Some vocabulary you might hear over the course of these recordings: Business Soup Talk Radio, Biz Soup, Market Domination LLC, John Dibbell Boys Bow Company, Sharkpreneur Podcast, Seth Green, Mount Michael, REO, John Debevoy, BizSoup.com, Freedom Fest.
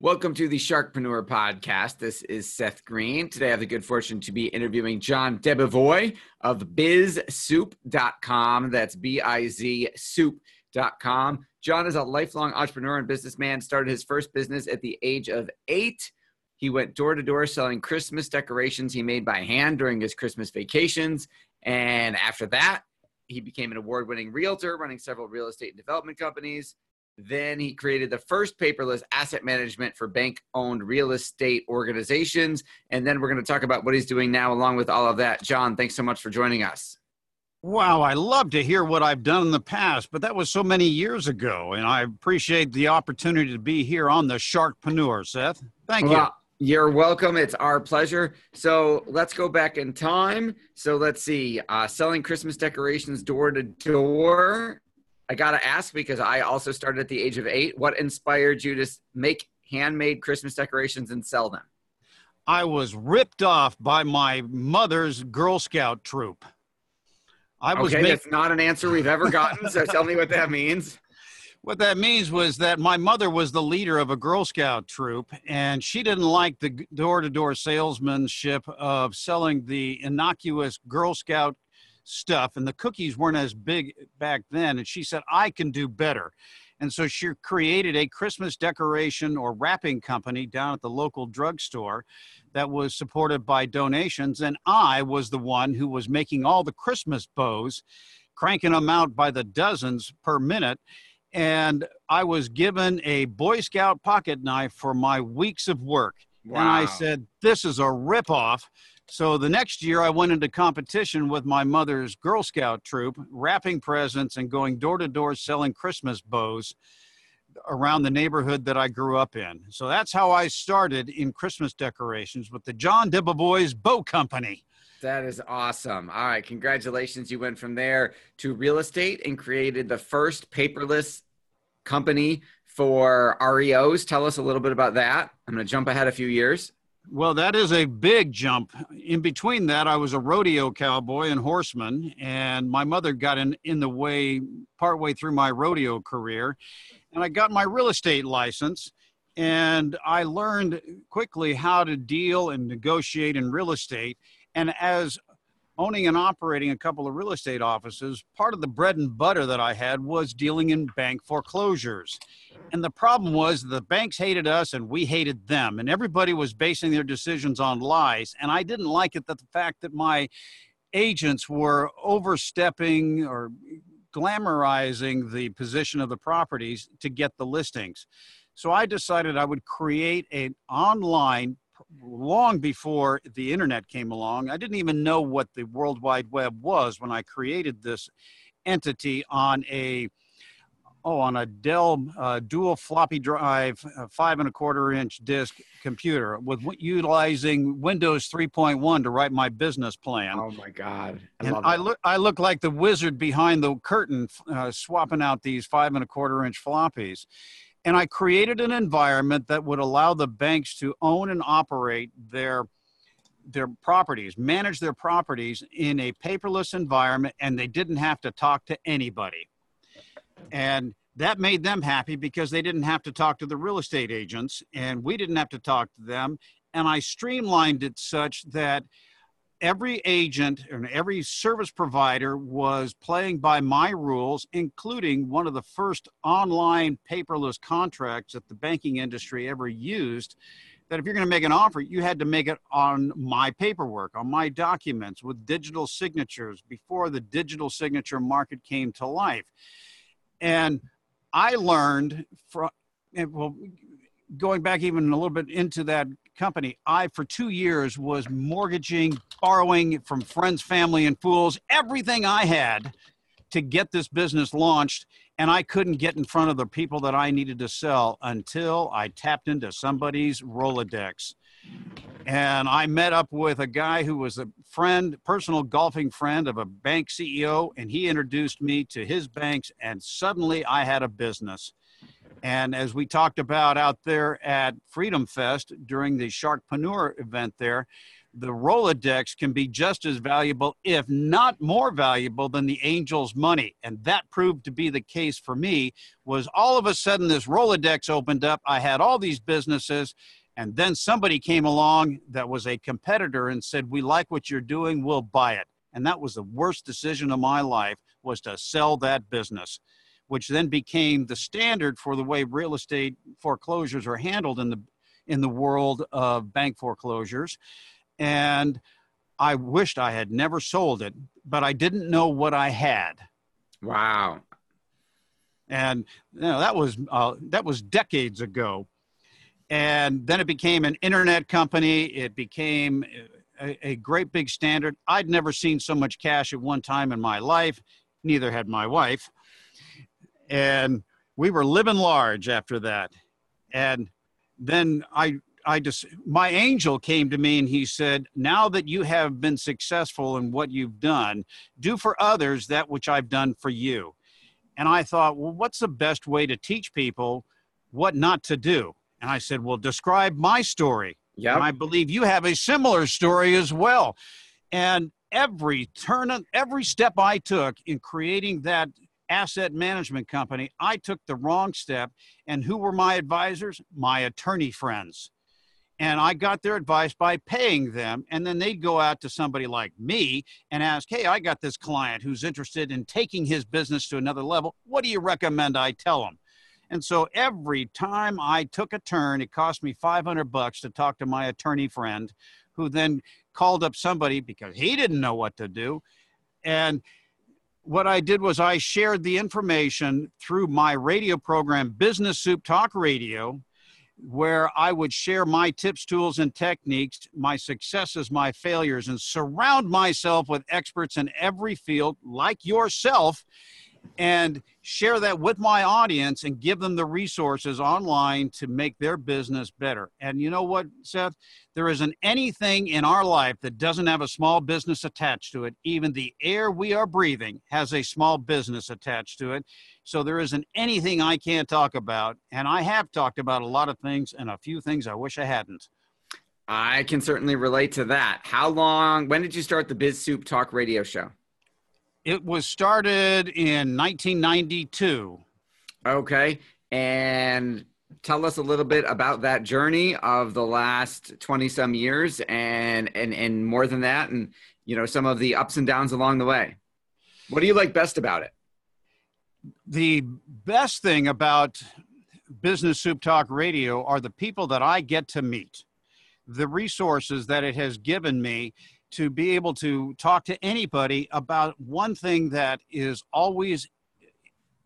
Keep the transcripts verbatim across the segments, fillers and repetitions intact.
Welcome to the Sharkpreneur Podcast. This is Seth Green. Today I have the good fortune to be interviewing John Debevoy of Biz Soup dot com. That's B I Z soup dot com. John is a lifelong entrepreneur and businessman. Started his first business at the age of eight. He went door-to-door selling Christmas decorations he made by hand during his Christmas vacations. And after that, he became an award-winning realtor, running several real estate and development companies. Then he created the first paperless asset management for bank-owned real estate organizations. And then we're going to talk about what he's doing now along with all of that. John, thanks so much for joining us. Wow, I love to hear what I've done in the past, but that was so many years ago. And I appreciate the opportunity to be here on the Sharkpreneur, Seth. Thank you. Well, you're welcome. It's our pleasure. So let's go back in time. So let's see, uh, selling Christmas decorations door to door. I got to ask, because I also started at the age of eight, what inspired you to make handmade Christmas decorations and sell them? I was ripped off by my mother's Girl Scout troop. I was okay, make- that's not an answer we've ever gotten, so tell me what that means. What that means was that my mother was the leader of a Girl Scout troop, and she didn't like the door-to-door salesmanship of selling the innocuous Girl Scout stuff, and the cookies weren't as big back then, and she said, I can do better. And so she created a Christmas decoration or wrapping company down at the local drugstore that was supported by donations, and I was the one who was making all the Christmas bows, cranking them out by the dozens per minute. And I was given a Boy Scout pocket knife for my weeks of work. Wow. And I said, this is a ripoff. So the next year I went into competition with my mother's Girl Scout troop, wrapping presents and going door to door selling Christmas bows around the neighborhood that I grew up in. So that's how I started in Christmas decorations with the John Dibbell Boys Bow Company. That is awesome. All right. Congratulations. You went from there to real estate and created the first paperless company for R E Os. Tell us a little bit about that. I'm going to jump ahead a few years. Well, that is a big jump. In between that, I was a rodeo cowboy and horseman, and my mother got in, in the way partway through my rodeo career, and I got my real estate license. And I learned quickly how to deal and negotiate in real estate. And as owning and operating a couple of real estate offices, part of the bread and butter that I had was dealing in bank foreclosures. And the problem was the banks hated us and we hated them. And everybody was basing their decisions on lies. And I didn't like it that the fact that my agents were overstepping or glamorizing the position of the properties to get the listings. So I decided I would create an online, long before the internet came along. I didn't even know what the World Wide Web was when I created this entity on a, oh, on a Dell uh, dual floppy drive, uh, five and a quarter inch disk computer with w- utilizing Windows three point one to write my business plan. Oh my God. I and love I look, I look like the wizard behind the curtain, uh, swapping out these five and a quarter inch floppies. And I created an environment that would allow the banks to own and operate their their properties, manage their properties in a paperless environment, and they didn't have to talk to anybody. And that made them happy because they didn't have to talk to the real estate agents and we didn't have to talk to them. And I streamlined it such that every agent and every service provider was playing by my rules, including one of the first online paperless contracts that the banking industry ever used, that if you're going to make an offer, you had to make it on my paperwork, on my documents with digital signatures before the digital signature market came to life. And I learned from, well, going back even a little bit into that company, I, for two years, was mortgaging, borrowing from friends, family, and fools, everything I had to get this business launched, and I couldn't get in front of the people that I needed to sell until I tapped into somebody's Rolodex. And I met up with a guy who was a friend, personal golfing friend of a bank C E O, and he introduced me to his banks, and suddenly I had a business. And as we talked about out there at Freedom Fest during the Sharkpreneur event there, the Rolodex can be just as valuable, if not more valuable, than the angel's money. And that proved to be the case for me, was all of a sudden this Rolodex opened up. I had all these businesses, and then somebody came along that was a competitor and said, we like what you're doing, we'll buy it. And that was the worst decision of my life, was to sell that business, which then became the standard for the way real estate foreclosures are handled in the in the world of bank foreclosures. And I wished I had never sold it, but I didn't know what I had. Wow. And you know, that was uh, that was decades ago. And then it became an internet company. It became a, a great big standard. I'd never seen so much cash at one time in my life. Neither had my wife. And we were living large after that. And then I, I just, my angel came to me and he said, now that you have been successful in what you've done, do for others that which I've done for you. And I thought, well, what's the best way to teach people what not to do? And I said, well, describe my story. Yep. And I believe you have a similar story as well. And every turn, every step I took in creating that asset management company, I took the wrong step. And who were my advisors? My attorney friends. And I got their advice by paying them. And then they'd go out to somebody like me and ask, hey, I got this client who's interested in taking his business to another level. What do you recommend I tell him? And so every time I took a turn, it cost me five hundred bucks to talk to my attorney friend, who then called up somebody because he didn't know what to do. And what I did was I shared the information through my radio program, Business Soup Talk Radio, where I would share my tips, tools, and techniques, my successes, my failures, and surround myself with experts in every field like yourself, and share that with my audience and give them the resources online to make their business better. And you know what, Seth? There isn't anything in our life that doesn't have a small business attached to it. Even the air we are breathing has a small business attached to it. So there isn't anything I can't talk about. And I have talked about a lot of things and a few things I wish I hadn't. I can certainly relate to that. How long, when did you start the Biz Soup Talk radio show? It was started in nineteen ninety-two. Okay. And tell us a little bit about that journey of the last twenty some years and, and, and more than that. And, you know, some of the ups and downs along the way. What do you like best about it? The best thing about Business Soup Talk Radio are the people that I get to meet, the resources that it has given me to be able to talk to anybody about one thing that is always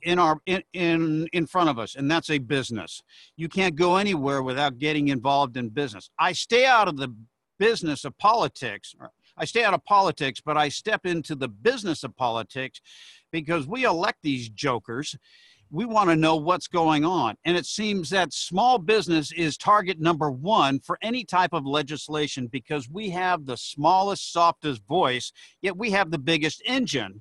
in our in, in in front of us, and that's a business. You can't go anywhere without getting involved in business. I stay out of the business of politics. I stay out of politics, but I step into the business of politics because we elect these jokers. We want to know what's going on. And it seems that small business is target number one for any type of legislation because we have the smallest, softest voice, yet we have the biggest engine.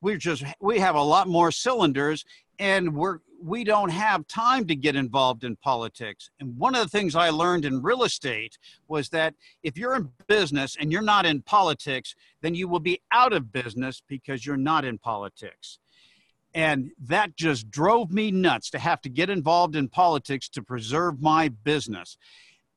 We're just, we have a lot more cylinders, and we're, we don't have time to get involved in politics. And one of the things I learned in real estate was that if you're in business and you're not in politics, then you will be out of business because you're not in politics. And that just drove me nuts to have to get involved in politics to preserve my business.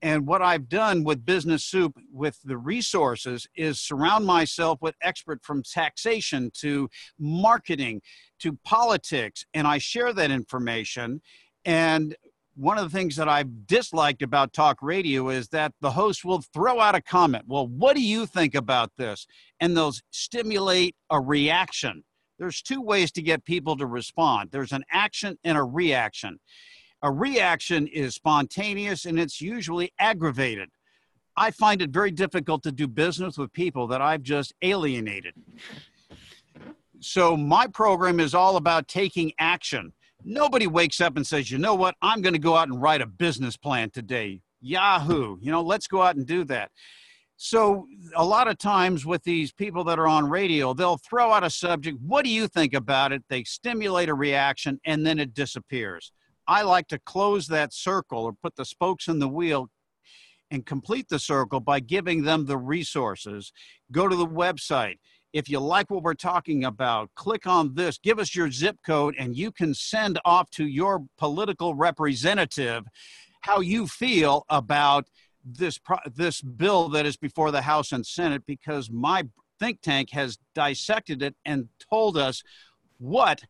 And what I've done with Business Soup, with the resources, is surround myself with experts from taxation to marketing to politics. And I share that information. And one of the things that I've disliked about talk radio is that the host will throw out a comment. Well, what do you think about this? And those stimulate a reaction. There's two ways to get people to respond. There's an action and a reaction. A reaction is spontaneous and it's usually aggravated. I find it very difficult to do business with people that I've just alienated. So my program is all about taking action. Nobody wakes up and says, you know what, I'm going to go out and write a business plan today. Yahoo, you know, let's go out and do that. So a lot of times with these people that are on radio, they'll throw out a subject. What do you think about it? They stimulate a reaction and then it disappears. I like to close that circle or put the spokes in the wheel and complete the circle by giving them the resources. Go to the website. If you like what we're talking about, click on this, give us your zip code, and you can send off to your political representative how you feel about this, pro this bill that is before the House and Senate, because my think tank has dissected it and told us what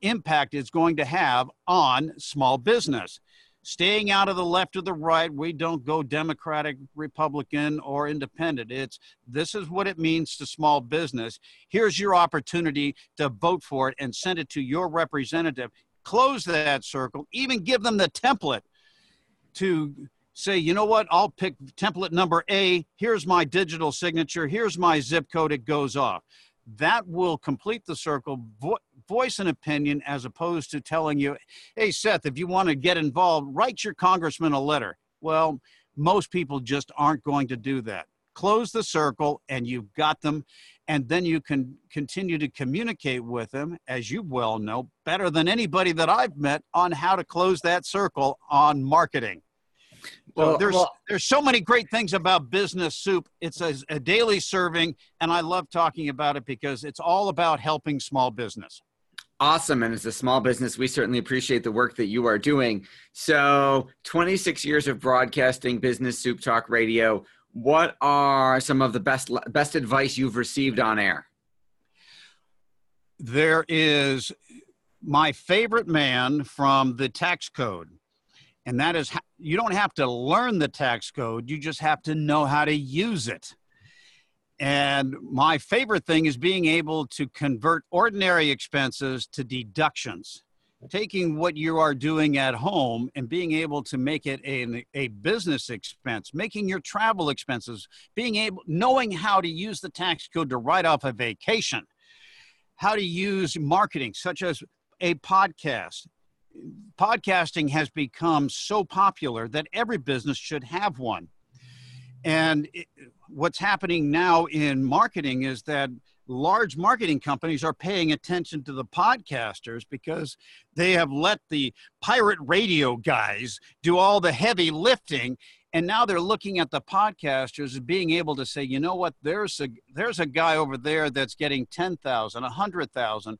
impact it's going to have on small business. Staying out of the left or the right, we don't go Democratic, Republican, or independent. It's this is what it means to small business. Here's your opportunity to vote for it and send it to your representative. Close that circle, even give them the template to say, you know what, I'll pick template number A. Here's my digital signature. Here's my zip code. It goes off. That will complete the circle. Vo voice an opinion as opposed to telling you, hey, Seth, if you want to get involved, write your congressman a letter. Well, most people just aren't going to do that. Close the circle and you've got them. And then you can continue to communicate with them, as you well know, better than anybody that I've met on how to close that circle on marketing. So well, there's, well, there's so many great things about Business Soup. It's a, a daily serving, and I love talking about it because it's all about helping small business. Awesome, and as a small business, we certainly appreciate the work that you are doing. So twenty-six years of broadcasting Business Soup Talk Radio, what are some of the best, best advice you've received on air? There is my favorite man from the tax code. And that is, you don't have to learn the tax code. You just have to know how to use it. And my favorite thing is being able to convert ordinary expenses to deductions, taking what you are doing at home and being able to make it a, a business expense, making your travel expenses, being able, knowing how to use the tax code to write off a vacation, how to use marketing, such as a podcast. Podcasting has become so popular that every business should have one. And it, what's happening now in marketing is that large marketing companies are paying attention to the podcasters because they have let the pirate radio guys do all the heavy lifting. And now they're looking at the podcasters and being able to say, you know what, there's a, there's a guy over there that's getting ten thousand, one hundred thousand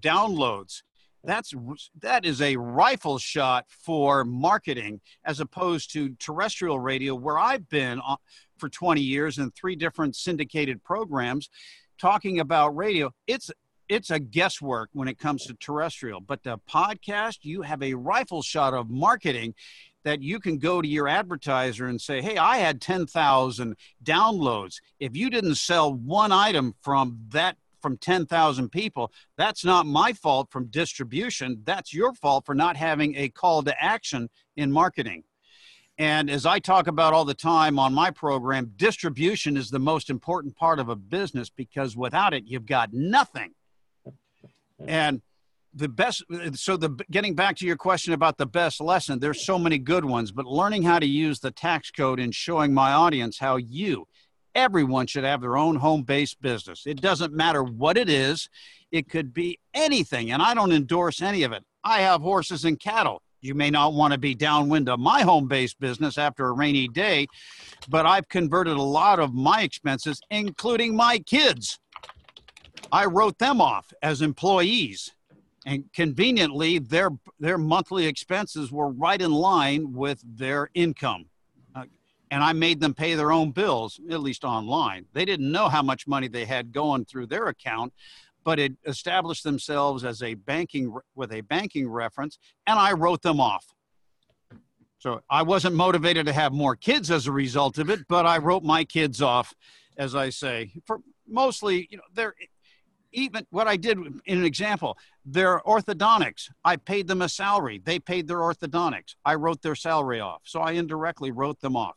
downloads. That's, that is a rifle shot for marketing as opposed to terrestrial radio, where I've been for twenty years in three different syndicated programs talking about radio. It's, it's a guesswork when it comes to terrestrial, but the podcast, you have a rifle shot of marketing that you can go to your advertiser and say, hey, I had ten thousand downloads. If you didn't sell one item from that from ten thousand people, that's not my fault from distribution. That's your fault for not having a call to action in marketing. And as I talk about all the time on my program, distribution is the most important part of a business because without it, you've got nothing. And the best, so the getting back to your question about the best lesson, there's so many good ones, but learning how to use the tax code and showing my audience how you everyone should have their own home-based business. It doesn't matter what it is. It could be anything, and I don't endorse any of it. I have horses and cattle. You may not want to be downwind of my home-based business after a rainy day, but I've converted a lot of my expenses, including my kids. I wrote them off as employees. And conveniently, their their monthly expenses were right in line with their income. Uh, and I made them pay their own bills, at least online. They didn't know how much money they had going through their account, but it established themselves as a banking with a banking reference, and I wrote them off. So I wasn't motivated to have more kids as a result of it, but I wrote my kids off, as I say, for mostly, you know, they're even what I did in an example, their orthodontics, I paid them a salary. They paid their orthodontics. I wrote their salary off. So I indirectly wrote them off.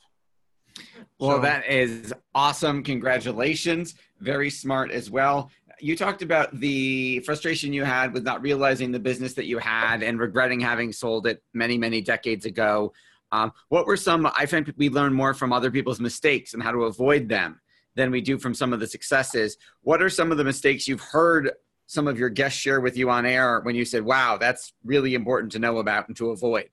Well, so, that is awesome. Congratulations. Very smart as well. You talked about the frustration you had with not realizing the business that you had and regretting having sold it many, many decades ago. Um, what were some, I find we learn more from other people's mistakes and how to avoid them than we do from some of the successes. What are some of the mistakes you've heard some of your guests share with you on air when you said, wow, that's really important to know about and to avoid?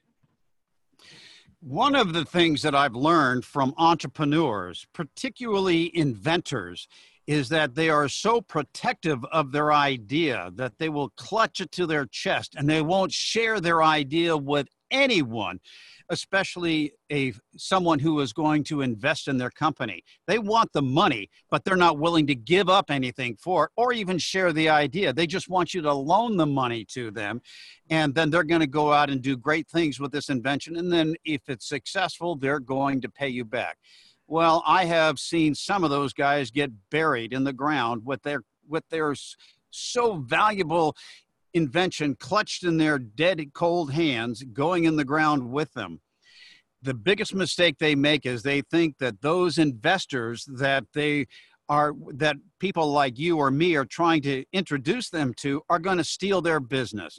One of the things that I've learned from entrepreneurs, particularly inventors, is that they are so protective of their idea that they will clutch it to their chest and they won't share their idea with anyone, especially a someone who is going to invest in their company. They want the money, but they're not willing to give up anything for it or even share the idea. They just want you to loan the money to them, and then they're going to go out and do great things with this invention, and then if it's successful, they're going to pay you back. Well, I have seen some of those guys get buried in the ground with their, with their so valuable invention clutched in their dead cold hands, going in the ground with them. The biggest mistake they make is they think that those investors that they are, that people like you or me are trying to introduce them to, are going to steal their business.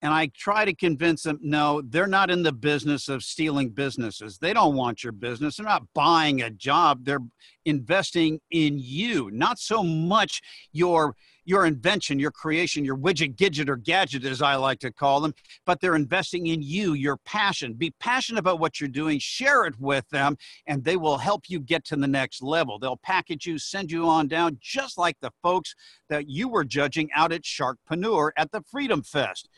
And I try to convince them, no, they're not in the business of stealing businesses. They don't want your business. They're not buying a job. They're investing in you, not so much your your invention, your creation, your widget, gidget, or gadget, as I like to call them, but they're investing in you, your passion. Be passionate about what you're doing, share it with them, and they will help you get to the next level. They'll package you, send you on down, just like the folks that you were judging out at Sharkpreneur at the Freedom Fest.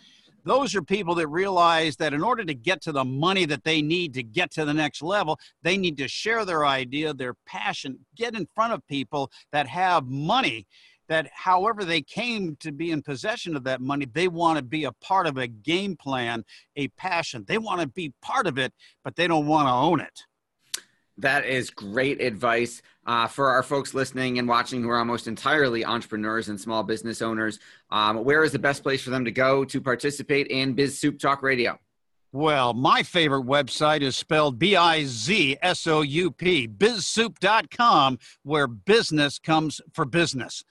Those are people that realize that in order to get to the money that they need to get to the next level, they need to share their idea, their passion, get in front of people that have money, that however they came to be in possession of that money, they want to be a part of a game plan, a passion. They want to be part of it, but they don't want to own it. That is great advice. Uh, for our folks listening and watching who are almost entirely entrepreneurs and small business owners, um, where is the best place for them to go to participate in Biz Soup Talk Radio? Well, my favorite website is spelled B I Z S O U P, Biz Soup dot com, where business comes for business.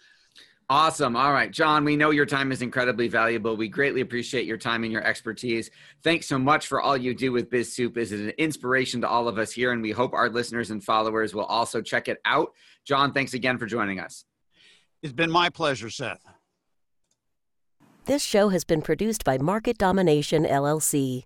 Awesome. All right, John, we know your time is incredibly valuable. We greatly appreciate your time and your expertise. Thanks so much for all you do with Biz Soup. It's an inspiration to all of us here, and we hope our listeners and followers will also check it out. John, thanks again for joining us. It's been my pleasure, Seth. This show has been produced by Market Domination L L C.